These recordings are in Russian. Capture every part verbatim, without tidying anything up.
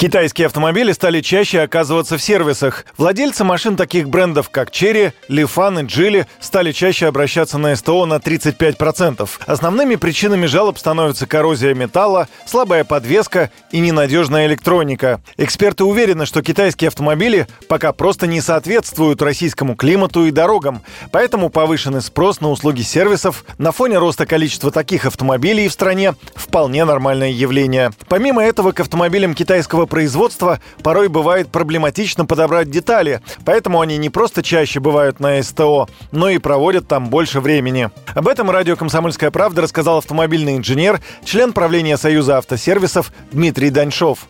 Китайские автомобили стали чаще оказываться в сервисах. Владельцы машин таких брендов, как Chery, Lifan и Geely, стали чаще обращаться на эс тэ о на тридцать пять процентов. Основными причинами жалоб становятся коррозия металла, слабая подвеска и ненадежная электроника. Эксперты уверены, что китайские автомобили пока просто не соответствуют российскому климату и дорогам. Поэтому повышенный спрос на услуги сервисов на фоне роста количества таких автомобилей в стране вполне нормальное явление. Помимо этого, к автомобилям китайского производства порой бывает проблематично подобрать детали, поэтому они не просто чаще бывают на эс тэ о, но и проводят там больше времени. Об этом радио «Комсомольская правда» рассказал автомобильный инженер, член правления Союза автосервисов Дмитрий Даньшов.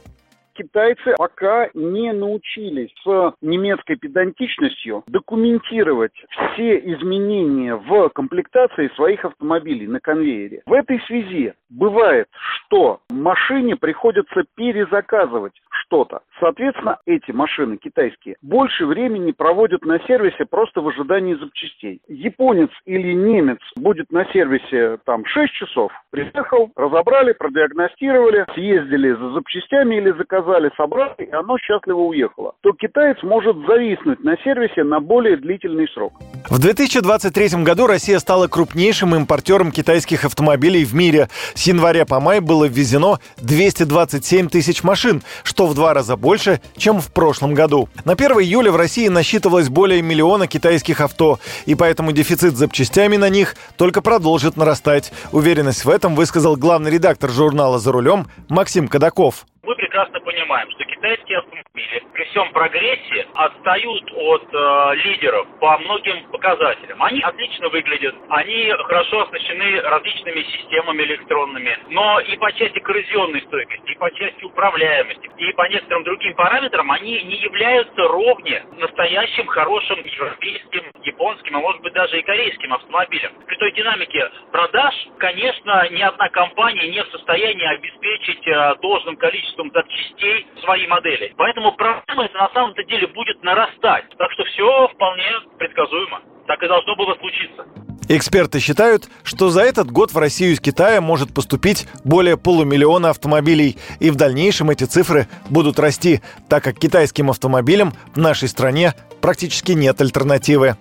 Китайцы пока не научились с немецкой педантичностью документировать все изменения в комплектации своих автомобилей на конвейере. В этой связи бывает, что машине приходится перезаказывать что-то. Соответственно, эти машины китайские больше времени проводят на сервисе просто в ожидании запчастей. Японец или немец будет на сервисе там шесть часов, приехал, разобрали, продиагностировали, съездили за запчастями или заказали, собрали, и оно счастливо уехало. То китаец может зависнуть на сервисе на более длительный срок. В две тысячи двадцать третьем году Россия стала крупнейшим импортером китайских автомобилей в мире. С января по май было ввезено двести двадцать семь тысяч машин, что в два раза больше. больше, чем в прошлом году. На первого июля в России насчитывалось более миллиона китайских авто, и поэтому дефицит запчастями на них только продолжит нарастать. Уверенность в этом высказал главный редактор журнала «За рулем» Максим Кадаков. Мы прекрасно понимаем, что китайские автомобили при всем прогрессе отстают от э, лидеров по многим показателям. Они отлично выглядят, они хорошо оснащены различными системами электронными, но и по части коррозионной стойкости, и по части управляемости, и по некоторым другим параметрам они не являются ровне настоящим хорошим европейским, японским, а может быть даже и корейским автомобилям. При той динамике продаж, конечно, ни одна компания не в состоянии обеспечить э, должным количеством запчастей своей модели. Поэтому проблема это на самом-то деле будет нарастать. Так что все вполне предсказуемо. Так и должно было случиться. Эксперты считают, что за этот год в Россию из Китая может поступить более полумиллиона автомобилей. И в дальнейшем эти цифры будут расти, так как китайским автомобилям в нашей стране практически нет альтернативы.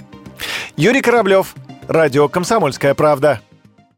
Юрий Кораблев, радио «Комсомольская правда».